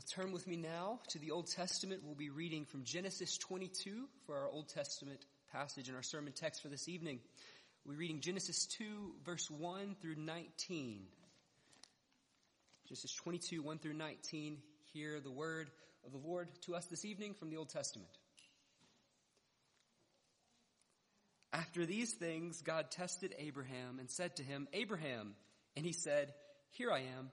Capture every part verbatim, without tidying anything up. You'll turn with me now to the Old Testament. We'll be reading from Genesis twenty-two for our Old Testament passage and our sermon text for this evening. We're reading Genesis two, verse one through nineteen. Genesis twenty-two, one through nineteen. Hear the word of the Lord to us this evening from the Old Testament. After these things, God tested Abraham and said to him, "Abraham," and he said, "Here I am."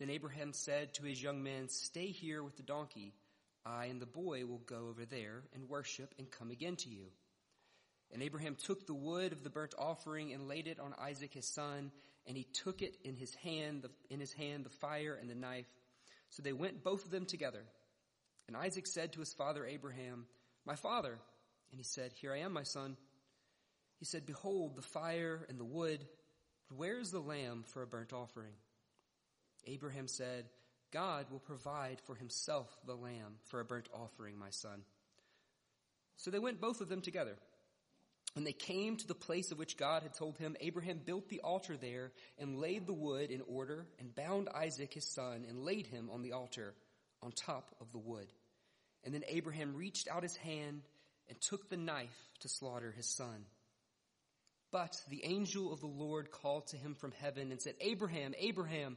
Then Abraham said to his young men, "Stay here with the donkey. I and the boy will go over there and worship and come again to you." And Abraham took the wood of the burnt offering and laid it on Isaac his son, and he took it in his hand, the, in his hand the fire and the knife. So they went both of them together. And Isaac said to his father Abraham, "My father." And he said, "Here I am, my son." He said, "Behold the fire and the wood, but where is the lamb for a burnt offering?" Abraham said, "God will provide for himself the lamb for a burnt offering, my son." So they went both of them together. When they came to the place of which God had told him, Abraham built the altar there and laid the wood in order and bound Isaac his son and laid him on the altar on top of the wood. And then Abraham reached out his hand and took the knife to slaughter his son. But the angel of the Lord called to him from heaven and said, "Abraham, Abraham."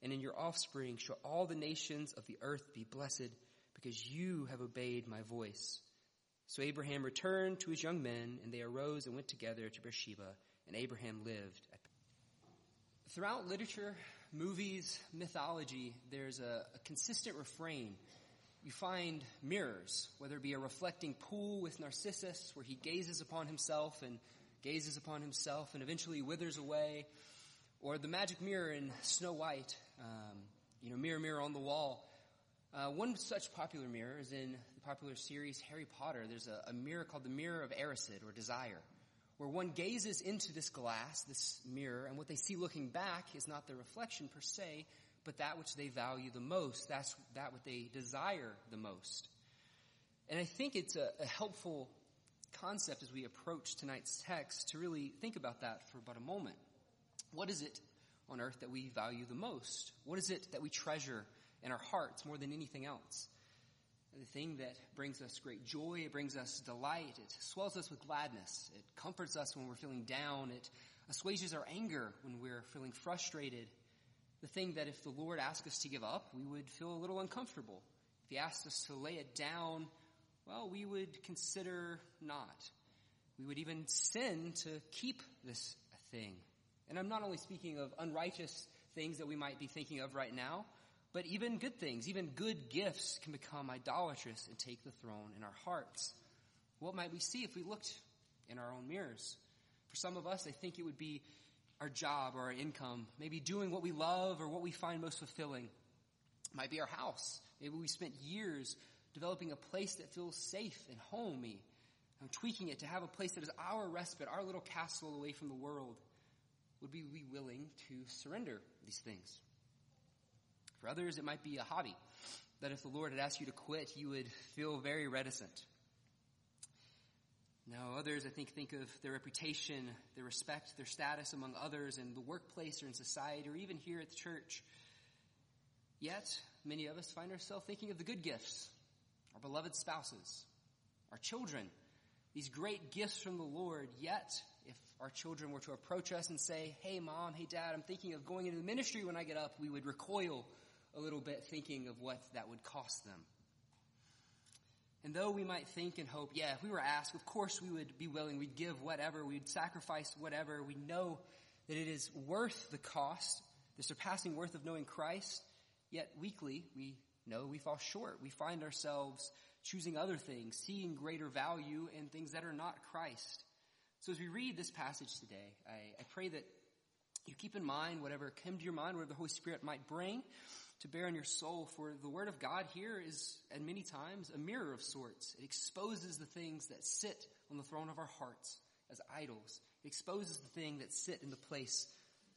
and in your offspring shall all the nations of the earth be blessed, because you have obeyed my voice." So Abraham returned to his young men, and they arose and went together to Beersheba, and Abraham lived. At... Throughout literature, movies, mythology, there's a, a consistent refrain. You find mirrors, whether it be a reflecting pool with Narcissus, where he gazes upon himself and gazes upon himself and eventually withers away, or the magic mirror in Snow White, um, you know, mirror, mirror on the wall. Uh, one such popular mirror is in the popular series Harry Potter. There's a, a mirror called the Mirror of Erised, or Desire, where one gazes into this glass, this mirror, and what they see looking back is not their reflection per se, but that which they value the most. That's that what they desire the most. And I think it's a, a helpful concept as we approach tonight's text to really think about that for about a moment. What is it on earth that we value the most? What is it that we treasure in our hearts more than anything else? The thing that brings us great joy, it brings us delight, it swells us with gladness, it comforts us when we're feeling down, it assuages our anger when we're feeling frustrated. The thing that if the Lord asked us to give up, we would feel a little uncomfortable. If he asked us to lay it down, well, we would consider not. We would even sin to keep this thing. And I'm not only speaking of unrighteous things that we might be thinking of right now, but even good things, even good gifts can become idolatrous and take the throne in our hearts. What might we see if we looked in our own mirrors? For some of us, I think it would be our job or our income, maybe doing what we love or what we find most fulfilling. It might be our house. Maybe we spent years developing a place that feels safe and homey. I'm tweaking it to have a place that is our respite, our little castle away from the world. Would we be willing to surrender these things? For others, it might be a hobby that if the Lord had asked you to quit, you would feel very reticent. No, others, I think, think of their reputation, their respect, their status among others in the workplace or in society or even here at the church. Yet, many of us find ourselves thinking of the good gifts, our beloved spouses, our children, these great gifts from the Lord. Yet, if our children were to approach us and say, "Hey, Mom, hey, Dad, I'm thinking of going into the ministry when I get up," we would recoil a little bit thinking of what that would cost them. And though we might think and hope, yeah, if we were asked, of course we would be willing, we'd give whatever, we'd sacrifice whatever, we know that it is worth the cost, the surpassing worth of knowing Christ, yet weakly we know we fall short. We find ourselves choosing other things, seeing greater value in things that are not Christ. So as we read this passage today, I, I pray that you keep in mind whatever came to your mind, whatever the Holy Spirit might bring to bear on your soul, for the Word of God here is, and many times, a mirror of sorts. It exposes the things that sit on the throne of our hearts as idols. It exposes the thing that sit in the place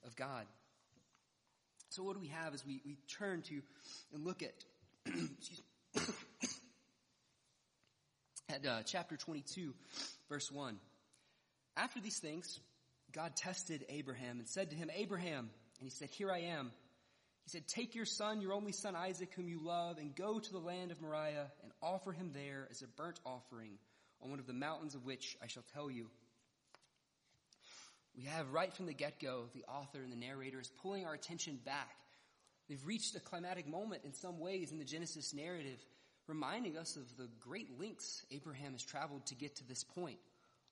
of God. So what do we have as we, we turn to and look at, excuse me, at uh, chapter twenty-two, verse one. After these things, God tested Abraham and said to him, "Abraham," and he said, "Here I am." He said, "Take your son, your only son Isaac, whom you love, and go to the land of Moriah and offer him there as a burnt offering on one of the mountains of which I shall tell you." We have right from the get-go, the author and the narrator is pulling our attention back. They've reached a climatic moment in some ways in the Genesis narrative, reminding us of the great lengths Abraham has traveled to get to this point.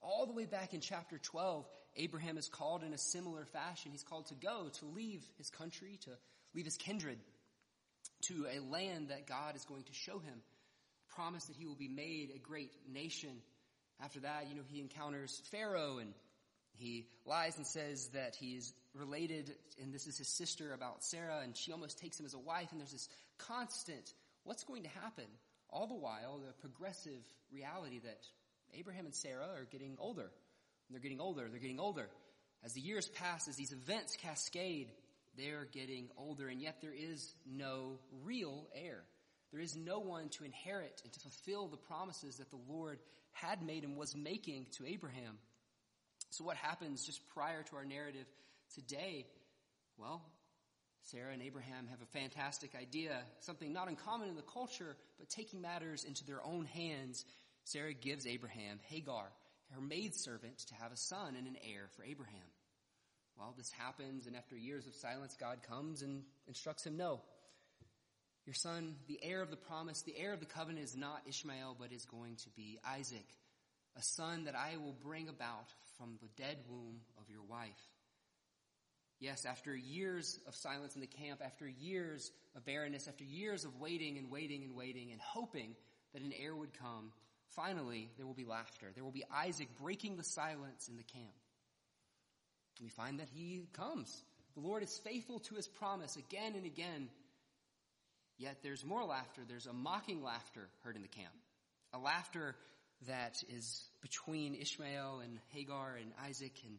All the way back in chapter twelve, Abraham is called in a similar fashion. He's called to go, to leave his country, to leave his kindred, to a land that God is going to show him. Promise that he will be made a great nation. After that, you know, he encounters Pharaoh and he lies and says that he is related, and this is his sister, about Sarah, and she almost takes him as a wife. And there's this constant, what's going to happen? All the while, the progressive reality that Abraham and Sarah are getting older. They're getting older. They're getting older. As the years pass, as these events cascade, they're getting older. And yet there is no real heir. There is no one to inherit and to fulfill the promises that the Lord had made and was making to Abraham. So what happens just prior to our narrative today? Well, Sarah and Abraham have a fantastic idea, something not uncommon in the culture, but taking matters into their own hands. Sarah gives Abraham Hagar, her maidservant, to have a son and an heir for Abraham. Well, this happens, and after years of silence, God comes and instructs him, "No, your son, the heir of the promise, the heir of the covenant is not Ishmael, but is going to be Isaac, a son that I will bring about from the dead womb of your wife." Yes, after years of silence in the camp, after years of barrenness, after years of waiting and waiting and waiting and hoping that an heir would come, finally, there will be laughter. There will be Isaac breaking the silence in the camp. We find that he comes. The Lord is faithful to his promise again and again. Yet there's more laughter. There's a mocking laughter heard in the camp. A laughter that is between Ishmael and Hagar and Isaac. And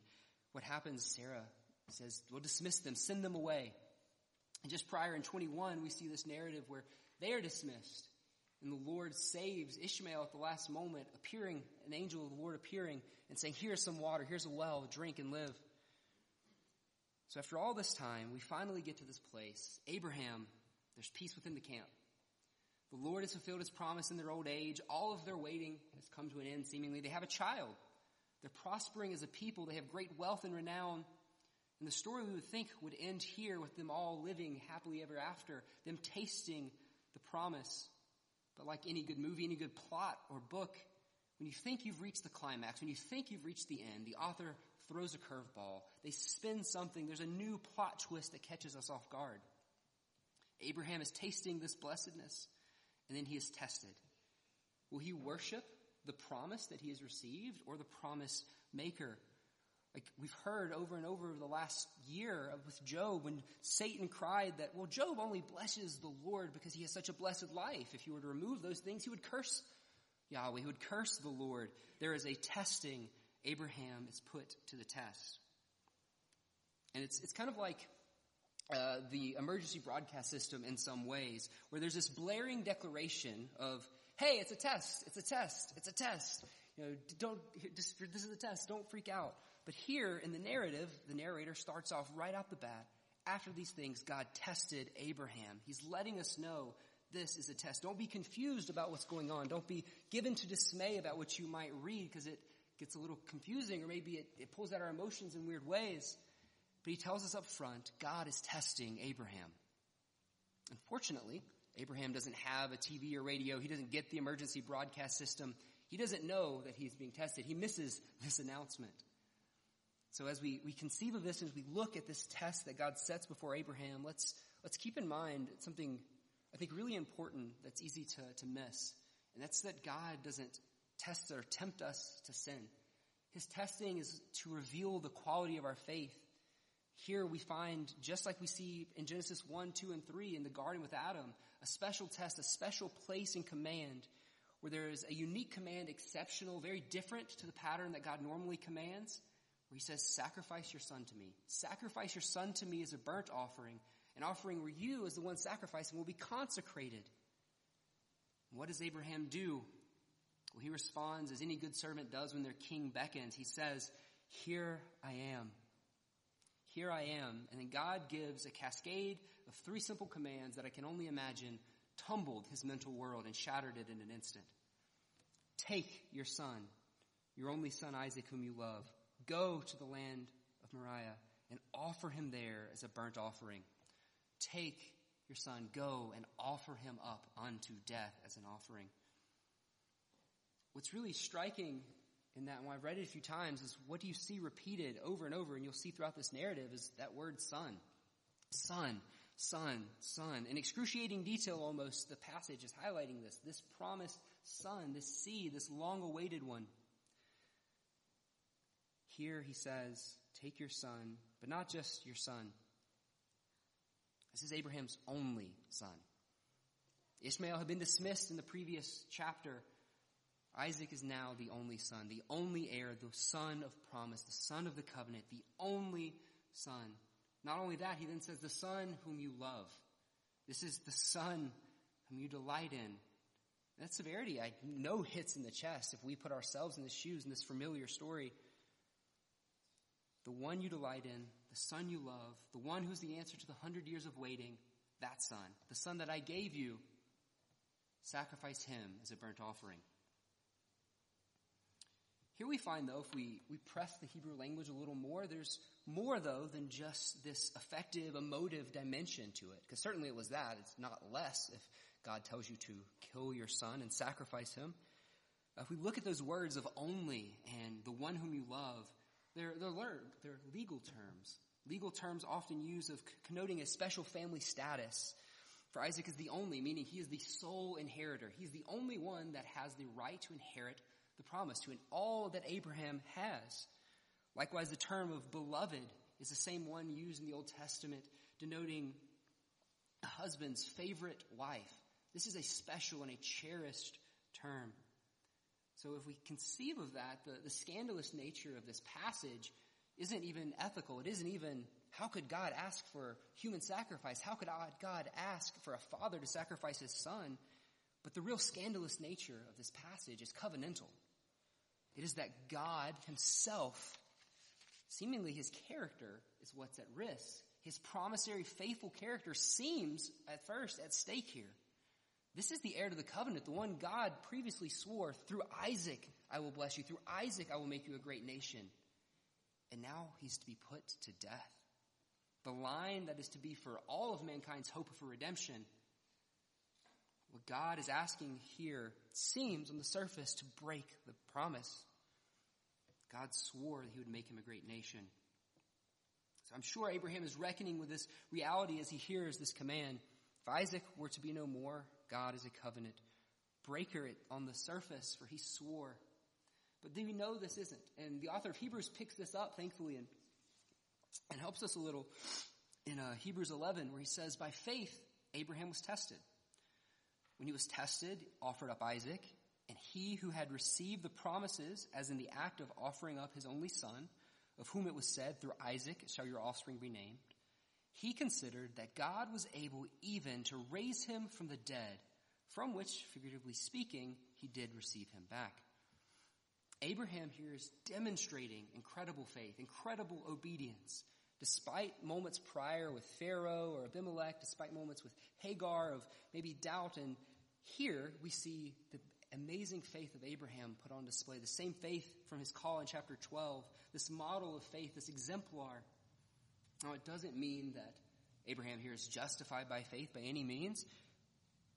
what happens, Sarah says, "We'll dismiss them. Send them away." And just prior in twenty-one, we see this narrative where they are dismissed. And the Lord saves Ishmael at the last moment, appearing, an angel of the Lord appearing and saying, "Here's some water, here's a well, drink and live." So after all this time, we finally get to this place. Abraham, there's peace within the camp. The Lord has fulfilled his promise in their old age. All of their waiting has come to an end, seemingly. They have a child. They're prospering as a people. They have great wealth and renown. And the story we would think would end here with them all living happily ever after, them tasting the promise. But like any good movie, any good plot or book, when you think you've reached the climax, when you think you've reached the end, the author throws a curveball. They spin something. There's a new plot twist that catches us off guard. Abraham is tasting this blessedness, and then he is tested. Will he worship the promise that he has received or the promise maker? Like we've heard over and over the last year with Job, when Satan cried that, well, Job only blesses the Lord because he has such a blessed life. If you were to remove those things, he would curse Yahweh. He would curse the Lord. There is a testing. Abraham is put to the test. And it's it's kind of like uh, the emergency broadcast system in some ways, where there's this blaring declaration of, hey, it's a test, it's a test, it's a test. You know, don't, just, this is the test, don't freak out. But here in the narrative, the narrator starts off right out the bat. After these things, God tested Abraham. He's letting us know this is a test. Don't be confused about what's going on. Don't be given to dismay about what you might read, because it gets a little confusing, or maybe it, it pulls out our emotions in weird ways. But he tells us up front, God is testing Abraham. Unfortunately, Abraham doesn't have a T V or radio. He doesn't get the emergency broadcast system. He doesn't know that he's being tested. He misses this announcement. So as we, we conceive of this, as we look at this test that God sets before Abraham, let's let's keep in mind something I think really important that's easy to, to miss. And that's that God doesn't test or tempt us to sin. His testing is to reveal the quality of our faith. Here we find, just like we see in Genesis one, two, and three in the garden with Adam, a special test, a special place and command where there is a unique command, exceptional, very different to the pattern that God normally commands, where he says, sacrifice your son to me. Sacrifice your son to me as a burnt offering, an offering where you as the one sacrificing will be consecrated. And what does Abraham do? Well, he responds as any good servant does when their king beckons. He says, here I am. Here I am. And then God gives a cascade of three simple commands that I can only imagine tumbled his mental world and shattered it in an instant. Take your son, your only son Isaac, whom you love. Go to the land of Moriah and offer him there as a burnt offering. Take your son, go and offer him up unto death as an offering. What's really striking in that, and I've read it a few times, is what do you see repeated over and over, and you'll see throughout this narrative, is that word son. Son, son, son. In excruciating detail almost, the passage is highlighting this. This promised son, this seed, this long-awaited one. Here he says, take your son, but not just your son. This is Abraham's only son. Ishmael had been dismissed in the previous chapter. Isaac is now the only son, the only heir, the son of promise, the son of the covenant, the only son. Not only that, he then says, the son whom you love. This is the son whom you delight in. And that severity, I know, hits in the chest if we put ourselves in the shoes in this familiar story. The one you delight in, the son you love, the one who's the answer to the hundred years of waiting, that son, the son that I gave you, sacrifice him as a burnt offering. Here we find, though, if we, we press the Hebrew language a little more, there's more, though, than just this affective, emotive dimension to it. Because certainly it was that. It's not less if God tells you to kill your son and sacrifice him. If we look at those words of only and the one whom you love, they're, they're learned. They're legal terms. Legal terms often used of connoting a special family status. For Isaac is the only, meaning he is the sole inheritor. He's the only one that has the right to inherit the promise, to all that Abraham has. Likewise, the term of beloved is the same one used in the Old Testament, denoting a husband's favorite wife. This is a special and a cherished term. So if we conceive of that, the, the scandalous nature of this passage isn't even ethical. It isn't even, how could God ask for human sacrifice? How could God ask for a father to sacrifice his son? But the real scandalous nature of this passage is covenantal. It is that God himself, seemingly his character, is what's at risk. His promissory, faithful character seems, at first, at stake here. This is the heir to the covenant, the one God previously swore, through Isaac I will bless you, through Isaac I will make you a great nation. And now he's to be put to death. The line that is to be for all of mankind's hope for redemption. What God is asking here seems, on the surface, to break the promise. God swore that he would make him a great nation. So I'm sure Abraham is reckoning with this reality as he hears this command. If Isaac were to be no more, God is a covenant breaker it on the surface, for he swore. But then we know this isn't. And the author of Hebrews picks this up, thankfully, and, and helps us a little in uh, Hebrews eleven, where he says, by faith, Abraham was tested. When he was tested, offered up Isaac, and he who had received the promises, as in the act of offering up his only son, of whom it was said, through Isaac shall your offspring be named, he considered that God was able even to raise him from the dead, from which, figuratively speaking, he did receive him back. Abraham here is demonstrating incredible faith, incredible obedience. Despite moments prior with Pharaoh or Abimelech, despite moments with Hagar of maybe doubt, and here we see the amazing faith of Abraham put on display. The same faith from his call in chapter twelve, this model of faith, this exemplar. Now, it doesn't mean that Abraham here is justified by faith by any means.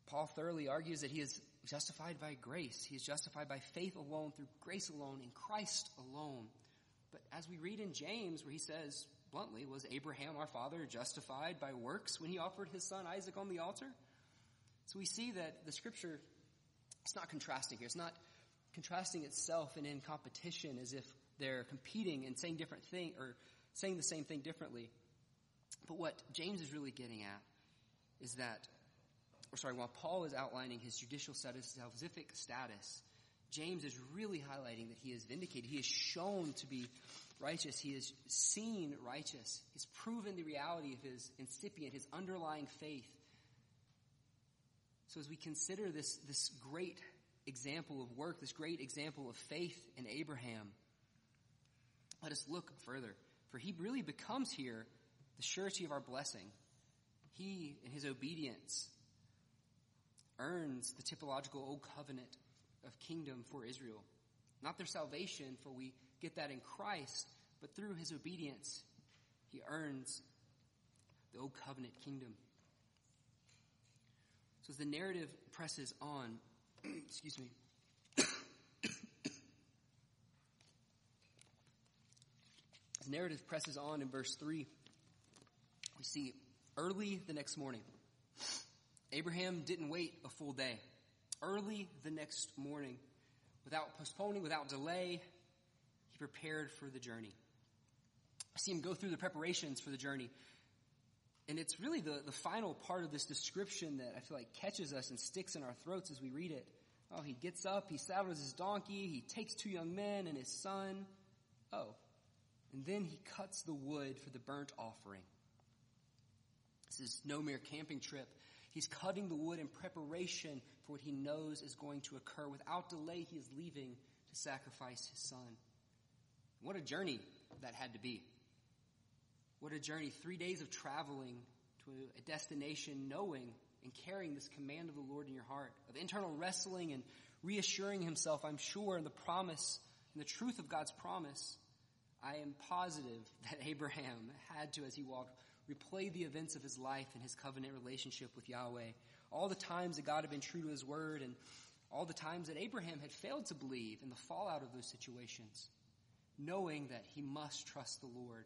Paul thoroughly argues that he is justified by grace. He is justified by faith alone, through grace alone, in Christ alone. But as we read in James, where he says bluntly, was Abraham our father justified by works when he offered his son Isaac on the altar? So we see that the scripture, it's not contrasting here. It's not contrasting itself and in competition as if they're competing and saying different thing or saying the same thing differently. But what James is really getting at is that, or sorry, while Paul is outlining his judicial status, salvific status, James is really highlighting that he is vindicated. He is shown to be righteous. He is seen righteous. He's proven the reality of his incipient, his underlying faith. So as we consider this, this great example of work, this great example of faith in Abraham, let us look further. For he really becomes here the surety of our blessing. He, in his obedience, earns the typological old covenant of kingdom for Israel. Not their salvation, for we get that in Christ, but through his obedience, he earns the old covenant kingdom. So as the narrative presses on, excuse me, as the narrative presses on in verse three, we see early the next morning. Abraham didn't wait a full day. Early the next morning, without postponing, without delay, he prepared for the journey. I see him go through the preparations for the journey. And it's really the, the final part of this description that I feel like catches us and sticks in our throats as we read it. Oh, he gets up, he saddles his donkey, he takes two young men and his son. Oh, and then he cuts the wood for the burnt offering. This is no mere camping trip. He's cutting the wood in preparation for what he knows is going to occur. Without delay, he is leaving to sacrifice his son. What a journey that had to be. What a journey. Three days of traveling to a destination, knowing and carrying this command of the Lord in your heart, of internal wrestling and reassuring himself, I'm sure, in the promise, in the truth of God's promise. I am positive that Abraham had to, as he walked, replay the events of his life and his covenant relationship with Yahweh. All the times that God had been true to his word and all the times that Abraham had failed to believe, in the fallout of those situations, knowing that he must trust the Lord.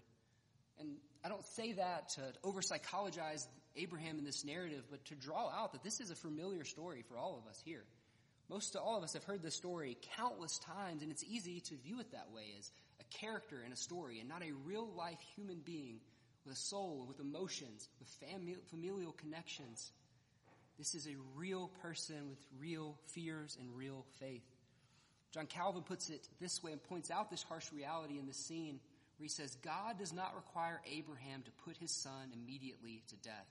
And I don't say that to over-psychologize Abraham in this narrative, but to draw out that this is a familiar story for all of us here. Most all of us have heard this story countless times, and it's easy to view it that way, as a character in a story and not a real-life human being with a soul, with emotions, with fami- familial connections. This is a real person with real fears and real faith. John Calvin puts it this way and points out this harsh reality in the scene, where he says, God does not require Abraham to put his son immediately to death,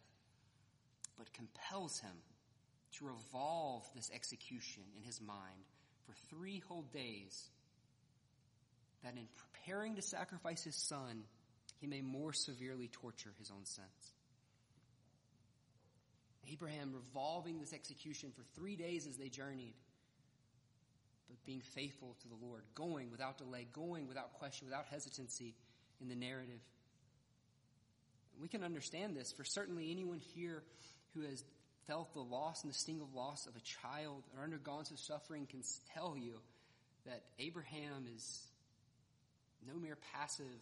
but compels him to revolve this execution in his mind for three whole days, that in preparing to sacrifice his son, he may more severely torture his own sins. Abraham revolving this execution for three days as they journeyed, but being faithful to the Lord, going without delay, going without question, without hesitancy in the narrative. We can understand this, for certainly anyone here who has felt the loss and the sting of loss of a child or undergone some suffering can tell you that Abraham is no mere passive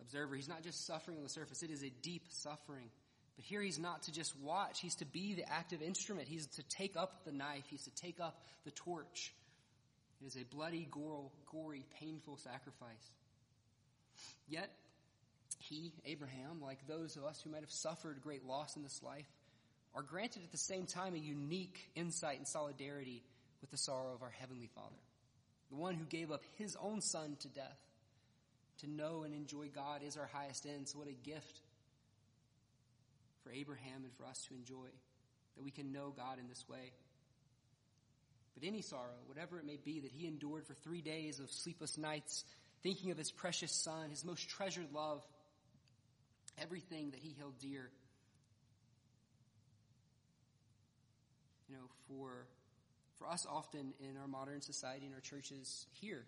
observer. He's not just suffering on the surface. It is a deep suffering. But here he's not to just watch. He's to be the active instrument. He's to take up the knife. He's to take up the torch. It is a bloody, gory, painful sacrifice. Yet, he, Abraham, like those of us who might have suffered great loss in this life, are granted at the same time a unique insight and solidarity with the sorrow of our Heavenly Father, the one who gave up his own son to death. To know and enjoy God is our highest end. So what a gift for Abraham and for us to enjoy, that we can know God in this way. But any sorrow, whatever it may be, that he endured for three days of sleepless nights, thinking of his precious son, his most treasured love, everything that he held dear, you know, for for us often in our modern society, in our churches here,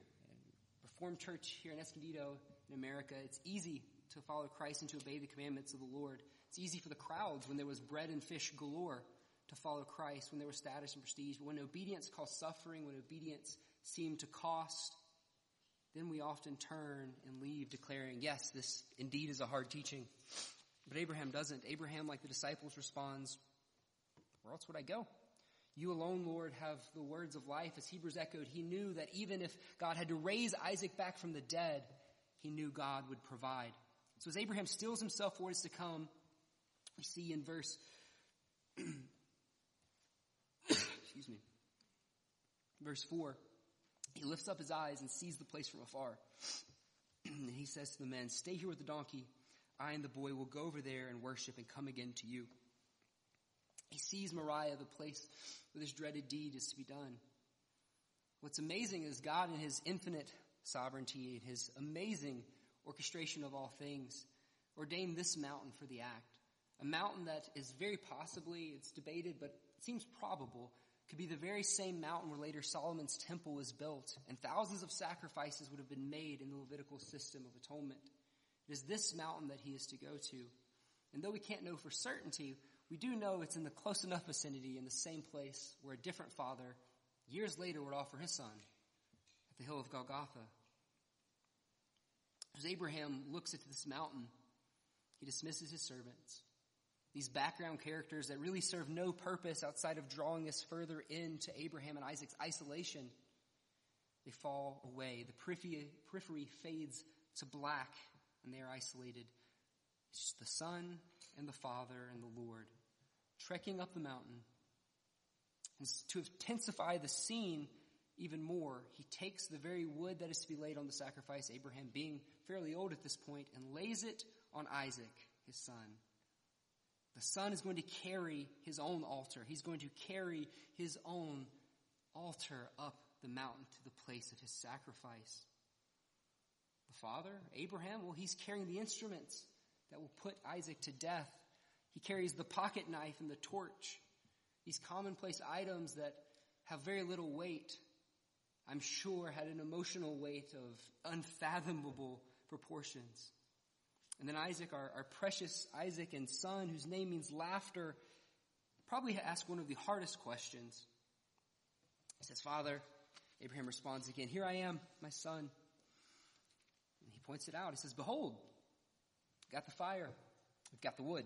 Reformed Church here in Escondido, in America, it's easy to follow Christ and to obey the commandments of the Lord. It's easy for the crowds when there was bread and fish galore to follow Christ, when there was status and prestige. But when obedience caused suffering, when obedience seemed to cost, then we often turn and leave declaring, yes, this indeed is a hard teaching. But Abraham doesn't. Abraham, like the disciples, responds, where else would I go? You alone, Lord, have the words of life. As Hebrews echoed, he knew that even if God had to raise Isaac back from the dead, he knew God would provide. So as Abraham steels himself for what is to come, we see in verse, excuse me, verse four, he lifts up his eyes and sees the place from afar. And he says to the men, stay here with the donkey. I and the boy will go over there and worship and come again to you. He sees Moriah, the place where this dreaded deed is to be done. What's amazing is God in his infinite sovereignty and his amazing orchestration of all things ordained this mountain for the act. A mountain that is very possibly, it's debated, but it seems probable, could be the very same mountain where later Solomon's temple was built and thousands of sacrifices would have been made in the Levitical system of atonement. It is this mountain that he is to go to. And though we can't know for certainty, we do know it's in the close enough vicinity, in the same place where a different father years later would offer his son at the hill of Golgotha. As Abraham looks at this mountain, he dismisses his servants, these background characters that really serve no purpose outside of drawing us further into Abraham and Isaac's isolation. They fall away. The periphery, periphery fades to black, and they are isolated. It's just the Son and the Father and the Lord trekking up the mountain. And to intensify the scene even more, he takes the very wood that is to be laid on the sacrifice, Abraham being fairly old at this point, and lays it on Isaac, his son. The son is going to carry his own altar. He's going to carry his own altar up the mountain to the place of his sacrifice. The father, Abraham, well, he's carrying the instruments that will put Isaac to death. He carries the pocket knife and the torch, these commonplace items that have very little weight. I'm sure had an emotional weight of unfathomable proportions. And then Isaac, our, our precious Isaac and son, whose name means laughter, probably asked one of the hardest questions. He says, Father, Abraham responds again, here I am, my son. And he points it out. He says, behold, I've got the fire, I've got the wood,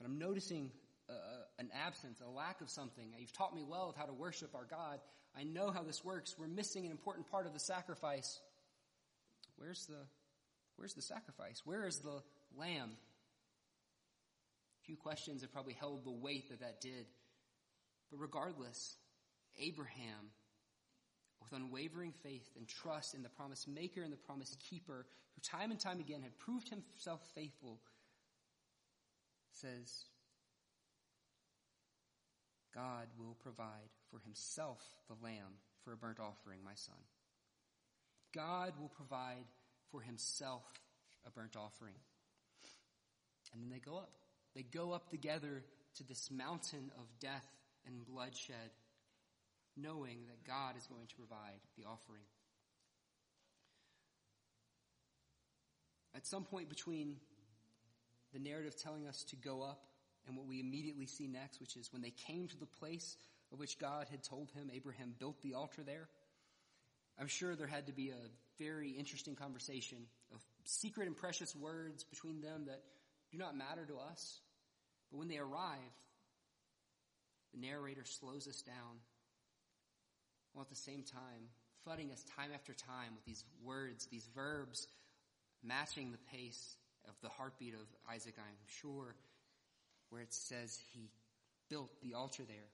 but I'm noticing Uh, an absence, a lack of something. You've taught me well of how to worship our God. I know how this works. We're missing an important part of the sacrifice. Where's the, where's the sacrifice? Where is the lamb? A few questions have probably held the weight that that did. But regardless, Abraham, with unwavering faith and trust in the promise maker and the promise keeper, who time and time again had proved himself faithful, says, God will provide for himself the lamb for a burnt offering, my son. God will provide for himself a burnt offering. And then they go up. They go up together to this mountain of death and bloodshed, knowing that God is going to provide the offering. At some point between the narrative telling us to go up and what we immediately see next, which is when they came to the place of which God had told him, Abraham built the altar there. I'm sure there had to be a very interesting conversation of secret and precious words between them that do not matter to us. But when they arrive, the narrator slows us down, while at the same time flooding us time after time with these words, these verbs, matching the pace of the heartbeat of Isaac, I'm sure, where it says he built the altar there.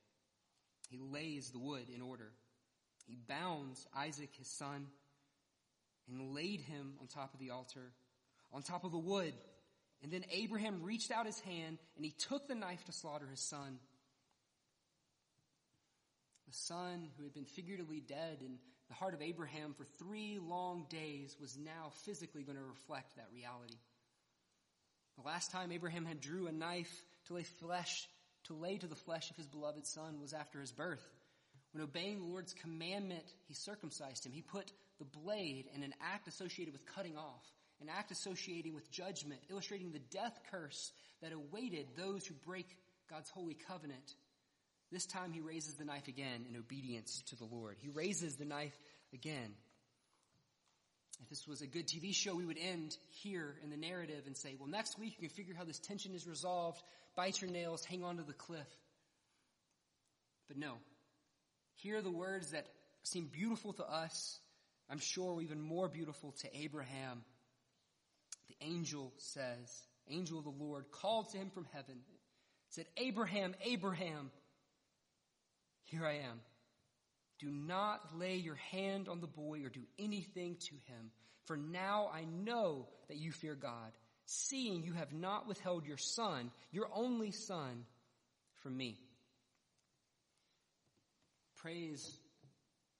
He lays the wood in order. He bounds Isaac, his son, and laid him on top of the altar, on top of the wood. And then Abraham reached out his hand and he took the knife to slaughter his son. The son who had been figuratively dead in the heart of Abraham for three long days was now physically going to reflect that reality. The last time Abraham had drew a knife to lay flesh, to lay to the flesh of his beloved son was after his birth. When obeying the Lord's commandment, he circumcised him. He put the blade in an act associated with cutting off, an act associating with judgment, illustrating the death curse that awaited those who break God's holy covenant. This time he raises the knife again in obedience to the Lord. He raises the knife again. If this was a good T V show, we would end here in the narrative and say, well, next week you can figure how this tension is resolved. Bite your nails, hang on to the cliff. But no. Here are the words that seem beautiful to us. I'm sure were even more beautiful to Abraham. The angel says, angel of the Lord called to him from heaven, said, Abraham, Abraham, here I am. Do not lay your hand on the boy or do anything to him. For now I know that you fear God, seeing you have not withheld your son, your only son, from me. Praise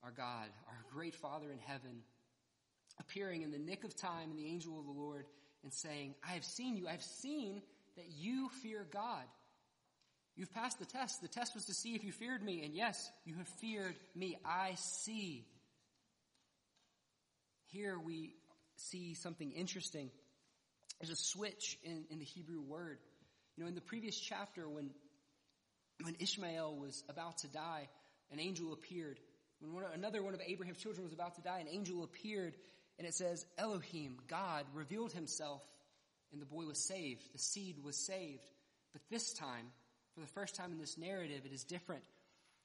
our God, our great Father in heaven, appearing in the nick of time in the angel of the Lord and saying, I have seen you. I have seen that you fear God. You've passed the test. The test was to see if you feared me. And yes, you have feared me. I see. Here we see something interesting. There's a switch in, in the Hebrew word. You know, in the previous chapter, when, when Ishmael was about to die, an angel appeared. When one, another one of Abraham's children was about to die, an angel appeared. And it says, Elohim, God, revealed himself. And the boy was saved. The seed was saved. But this time, for the first time in this narrative, it is different.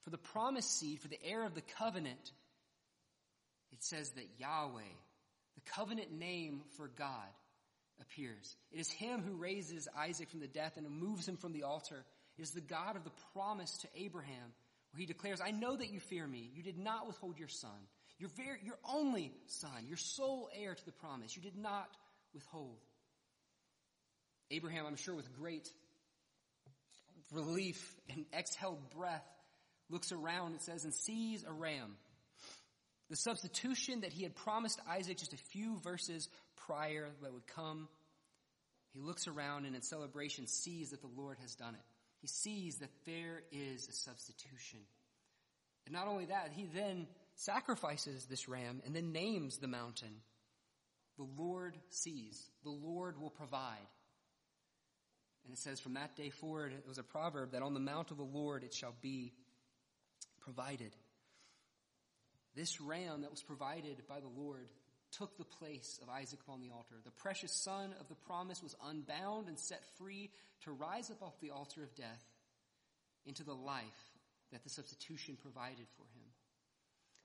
For the promised seed, for the heir of the covenant, it says that Yahweh, the covenant name for God, appears. It is him who raises Isaac from the death and moves him from the altar. It is the God of the promise to Abraham, where he declares, I know that you fear me. You did not withhold your son, your, very, your only son, your sole heir to the promise. You did not withhold. Abraham, I'm sure with great relief and exhaled breath, looks around and says, and sees a ram. The substitution that he had promised Isaac just a few verses prior that would come. He looks around and in celebration sees that the Lord has done it. He sees that there is a substitution. And not only that, he then sacrifices this ram and then names the mountain. The Lord sees. The Lord will provide. And it says, from that day forward, it was a proverb that on the mount of the Lord it shall be provided. This ram that was provided by the Lord took the place of Isaac upon the altar. The precious son of the promise was unbound and set free to rise up off the altar of death into the life that the substitution provided for him.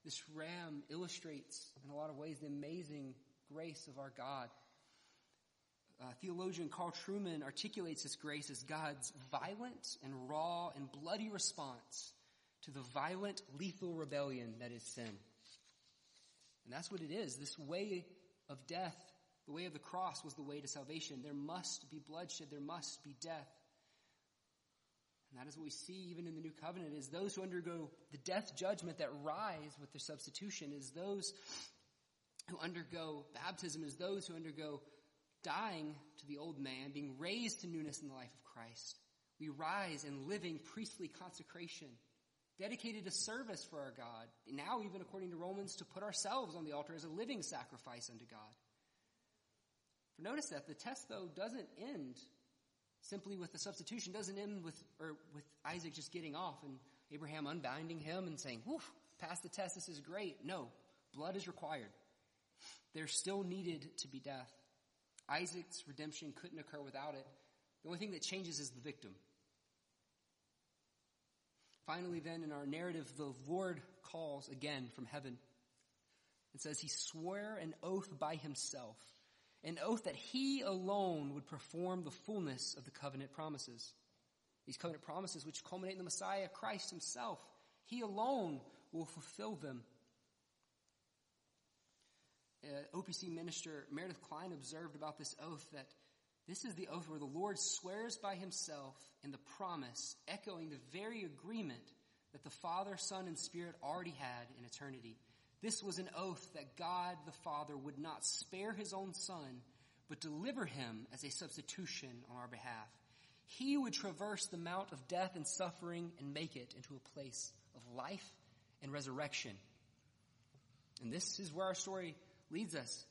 This ram illustrates in a lot of ways the amazing grace of our God. Uh, theologian Carl Trueman articulates this grace as God's violent and raw and bloody response to the violent, lethal rebellion that is sin. And that's what it is. This way of death, the way of the cross, was the way to salvation. There must be bloodshed. There must be death. And that is what we see even in the new covenant, is those who undergo the death judgment that rise with the substitution, is those who undergo baptism, is those who undergo dying to the old man, being raised to newness in the life of Christ. We rise in living priestly consecration, dedicated to service for our God. Now, even according to Romans, to put ourselves on the altar as a living sacrifice unto God. For notice that the test, though, doesn't end simply with the substitution, doesn't end with or with Isaac just getting off and Abraham unbinding him and saying, whew, pass the test, this is great. No, blood is required. There still needed to be death. Isaac's redemption couldn't occur without it. The only thing that changes is the victim. Finally, then, in our narrative, the Lord calls again from heaven. It says he swore an oath by himself, an oath that he alone would perform the fullness of the covenant promises. These covenant promises which culminate in the Messiah, Christ himself. He alone will fulfill them. Uh, O P C minister Meredith Kline observed about this oath that this is the oath where the Lord swears by himself in the promise, echoing the very agreement that the Father, Son, and Spirit already had in eternity. This was an oath that God the Father would not spare his own Son, but deliver him as a substitution on our behalf. He would traverse the mount of death and suffering and make it into a place of life and resurrection. And this is where our story leads us.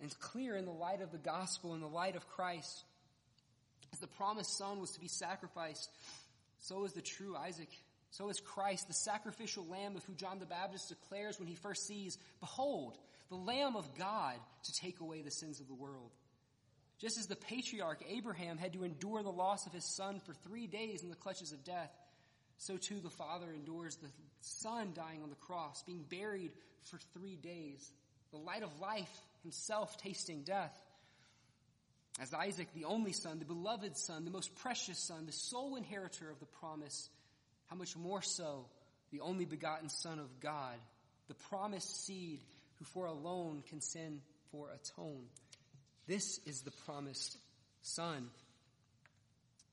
And it's clear in the light of the gospel, in the light of Christ. As the promised son was to be sacrificed, so is the true Isaac. So is Christ, the sacrificial lamb of who John the Baptist declares when he first sees, "Behold, the Lamb of God to take away the sins of the world." Just as the patriarch Abraham had to endure the loss of his son for three days in the clutches of death, so too the Father endures the Son dying on the cross, being buried for three days. The light of life, himself tasting death. As Isaac, the only son, the beloved son, the most precious son, the sole inheritor of the promise, how much more so the only begotten Son of God, the promised seed who for alone can sin for atone. This is the promised son.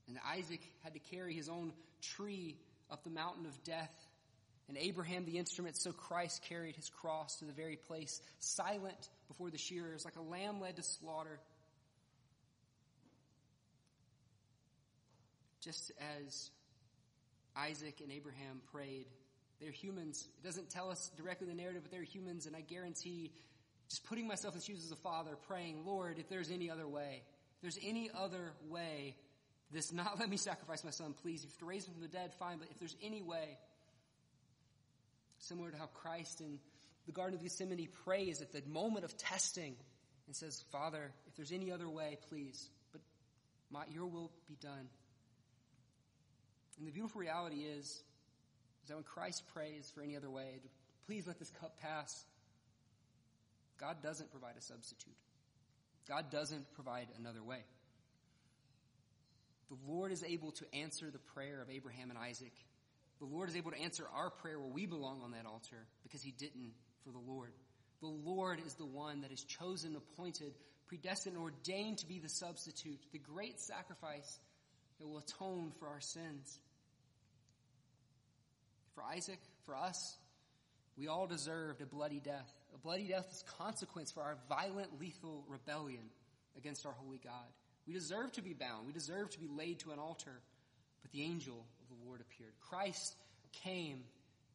And Isaac had to carry his own tree up the mountain of death, and Abraham the instrument, so Christ carried his cross to the very place, silent before the shearers, like a lamb led to slaughter. Just as Isaac and Abraham prayed, they're humans. It doesn't tell us directly the narrative, but they're humans, and I guarantee, just putting myself in the shoes as a father, praying, "Lord, if there's any other way, if there's any other way, this not let me sacrifice my son, please. If you have to raise him from the dead, fine, but if there's any way." Similar to how Christ in the Garden of Gethsemane prays at the moment of testing and says, "Father, if there's any other way, please, but my, your will be done." And the beautiful reality is, is that when Christ prays for any other way, "Please let this cup pass," God doesn't provide a substitute. God doesn't provide another way. The Lord is able to answer the prayer of Abraham and Isaac. The Lord is able to answer our prayer where we belong on that altar, because he didn't for the Lord. The Lord is the one that is chosen, appointed, predestined, ordained to be the substitute, the great sacrifice that will atone for our sins. For Isaac, for us, we all deserved a bloody death. A bloody death is consequence for our violent, lethal rebellion against our holy God. We deserve to be bound. We deserve to be laid to an altar. But the angel of the Lord appeared. Christ came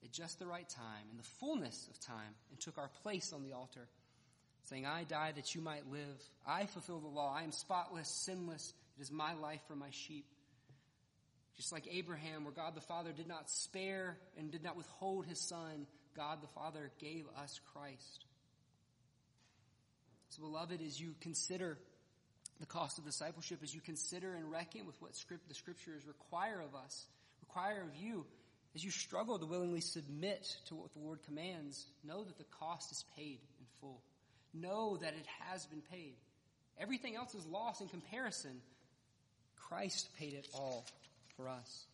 at just the right time, in the fullness of time, and took our place on the altar, saying, "I die that you might live. I fulfill the law. I am spotless, sinless. It is my life for my sheep." Just like Abraham, where God the Father did not spare and did not withhold his son, God the Father gave us Christ. So, beloved, as you consider the cost of discipleship, as you consider and reckon with what script, the scriptures require of us, require of you, as you struggle to willingly submit to what the Lord commands, know that the cost is paid in full. Know that it has been paid. Everything else is lost in comparison. Christ paid it all for us.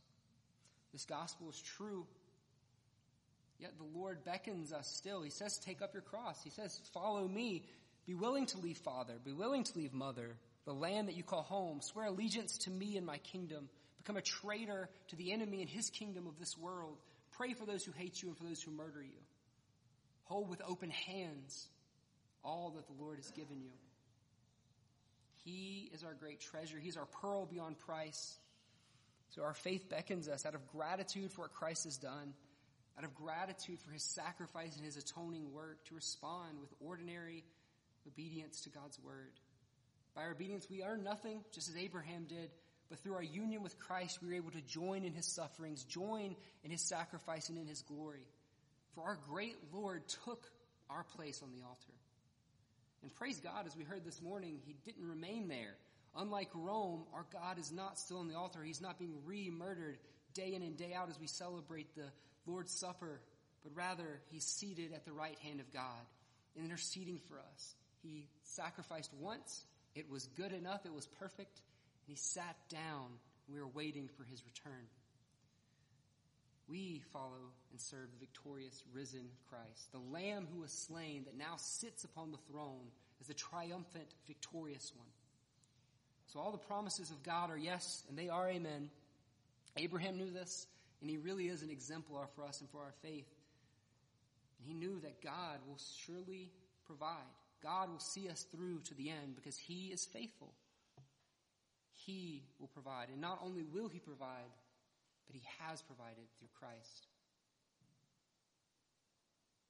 This gospel is true, yet the Lord beckons us still. He says, "Take up your cross." He says, "Follow me. Be willing to leave father. Be willing to leave mother. The land that you call home. Swear allegiance to me and my kingdom. Become a traitor to the enemy and his kingdom of this world. Pray for those who hate you and for those who murder you. Hold with open hands all that the Lord has given you." He is our great treasure. He is our pearl beyond price. So our faith beckons us out of gratitude for what Christ has done, out of gratitude for his sacrifice and his atoning work, to respond with ordinary obedience to God's word. By our obedience, we earn nothing, just as Abraham did, but through our union with Christ, we are able to join in his sufferings, join in his sacrifice and in his glory. For our great Lord took our place on the altar. And praise God, as we heard this morning, he didn't remain there. Unlike Rome, our God is not still on the altar. He's not being re-murdered day in and day out as we celebrate the Lord's Supper, but rather he's seated at the right hand of God, interceding for us. He sacrificed once, it was good enough, it was perfect, and he sat down, and we were waiting for his return. We follow and serve the victorious, risen Christ, the Lamb who was slain that now sits upon the throne as the triumphant, victorious one. So all the promises of God are yes, and they are amen. Abraham knew this, And he really is an exemplar for us and for our faith. And he knew that God will surely provide. God will see us through to the end because he is faithful. He will provide. And not only will he provide, but he has provided through Christ.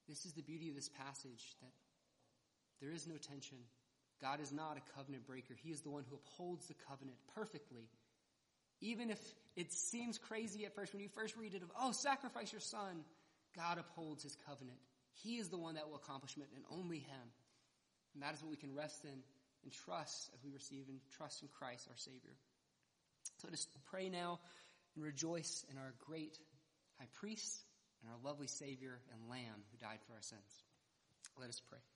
This is the beauty of this passage, that there is no tension. God is not a covenant breaker. He is the one who upholds the covenant perfectly. Even if it seems crazy at first, when you first read it of, oh, sacrifice your son, God upholds his covenant. He is the one that will accomplish it, and only him. And that is what we can rest in and trust as we receive and trust in Christ, our Savior. So just pray now and rejoice in our great high priest and our lovely Savior and Lamb who died for our sins. Let us pray.